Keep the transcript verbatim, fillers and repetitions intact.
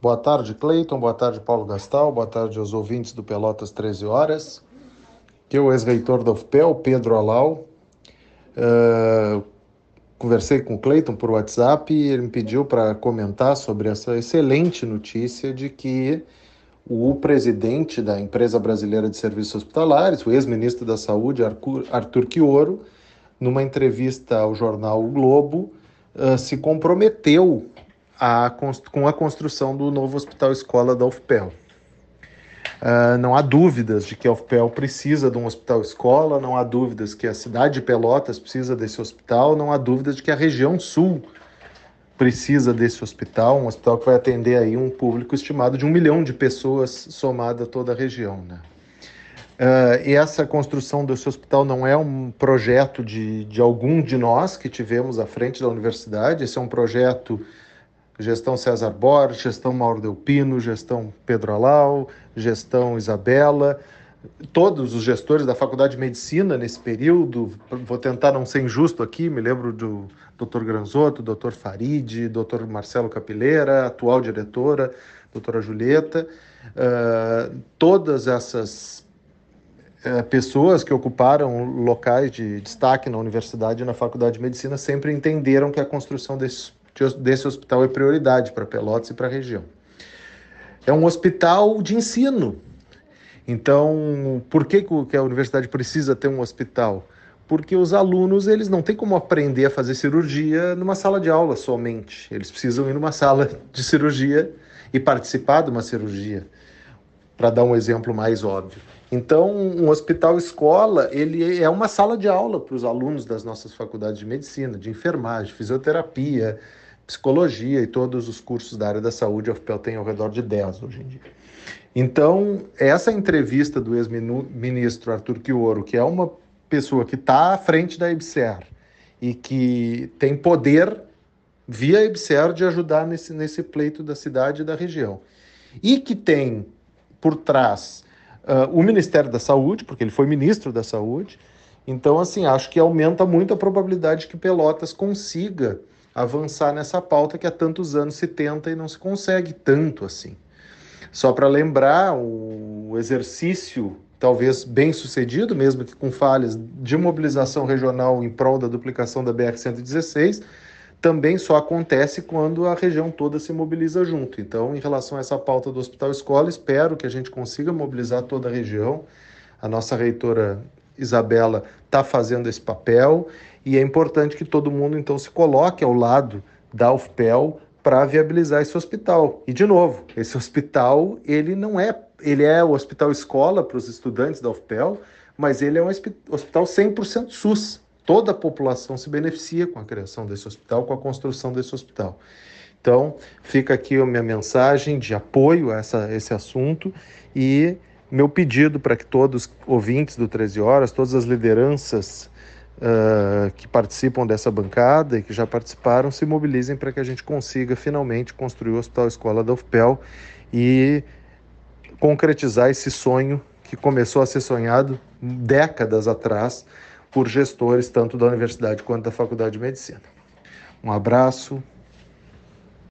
Boa tarde, Cleiton. Boa tarde, Paulo Gastal. Boa tarde aos ouvintes do Pelotas treze Horas. Eu, o ex-reitor da U F P E L, Pedro Alau. Uh, conversei com o Cleiton por WhatsApp e ele me pediu para comentar sobre essa excelente notícia de que o presidente da Empresa Brasileira de Serviços Hospitalares, o ex-ministro da Saúde, Arthur Chioro, numa entrevista ao jornal O Globo, uh, se comprometeu a, com a construção do novo Hospital Escola da U F P E L. Uh, não há dúvidas de que a U F P E L precisa de um Hospital Escola, não há dúvidas que a cidade de Pelotas precisa desse hospital, não há dúvidas de que a região sul precisa desse hospital, um hospital que vai atender aí um público estimado de um milhão de pessoas somada a toda a região, né? Uh, e essa construção desse hospital não é um projeto de, de algum de nós que tivemos à frente da universidade, esse é um projeto gestão César Borges, gestão Mauro Delpino, gestão Pedro Alau, gestão Isabela, todos os gestores da Faculdade de Medicina nesse período. Vou tentar não ser injusto aqui, me lembro do doutor Granzotto, doutor Farid, doutor Marcelo Capileira, atual diretora, doutora Julieta, uh, todas essas uh, pessoas que ocuparam locais de destaque na universidade e na Faculdade de Medicina sempre entenderam que a construção desse, desse hospital é prioridade para Pelotas e para a região. É um hospital de ensino. Então, por que que a universidade precisa ter um hospital? Porque os alunos, eles não têm como aprender a fazer cirurgia numa sala de aula somente. Eles precisam ir numa sala de cirurgia e participar de uma cirurgia, para dar um exemplo mais óbvio. Então, um hospital escola, ele é uma sala de aula para os alunos das nossas faculdades de medicina, de enfermagem, fisioterapia, psicologia e todos os cursos da área da saúde. A U F P E L tem ao redor de dez hoje em dia. Então, essa entrevista do ex-ministro Arthur Chioro, que é uma pessoa que está à frente da EBSER e que tem poder, via EBSER, de ajudar nesse, nesse pleito da cidade e da região. E que tem por trás uh, o Ministério da Saúde, porque ele foi ministro da Saúde. Então, assim, acho que aumenta muito a probabilidade que Pelotas consiga avançar nessa pauta que há tantos anos se tenta e não se consegue tanto assim. Só para lembrar, o exercício, talvez bem sucedido, mesmo que com falhas, de mobilização regional em prol da duplicação da B R cento e dezesseis, também só acontece quando a região toda se mobiliza junto. Então, em relação a essa pauta do Hospital Escola, espero que a gente consiga mobilizar toda a região. A nossa reitora Isabela está fazendo esse papel e é importante que todo mundo, então, se coloque ao lado da U F P E L para viabilizar esse hospital. E, de novo, esse hospital, ele não é... Ele é o hospital escola para os estudantes da U F P E L, mas ele é um hospital cem por cento SUS. Toda a população se beneficia com a criação desse hospital, com a construção desse hospital. Então, fica aqui a minha mensagem de apoio a essa, esse assunto e meu pedido para que todos os ouvintes do treze Horas, todas as lideranças uh, que participam dessa bancada e que já participaram, se mobilizem para que a gente consiga finalmente construir o Hospital Escola da U F P E L e concretizar esse sonho que começou a ser sonhado décadas atrás, por gestores tanto da universidade quanto da Faculdade de Medicina. Um abraço.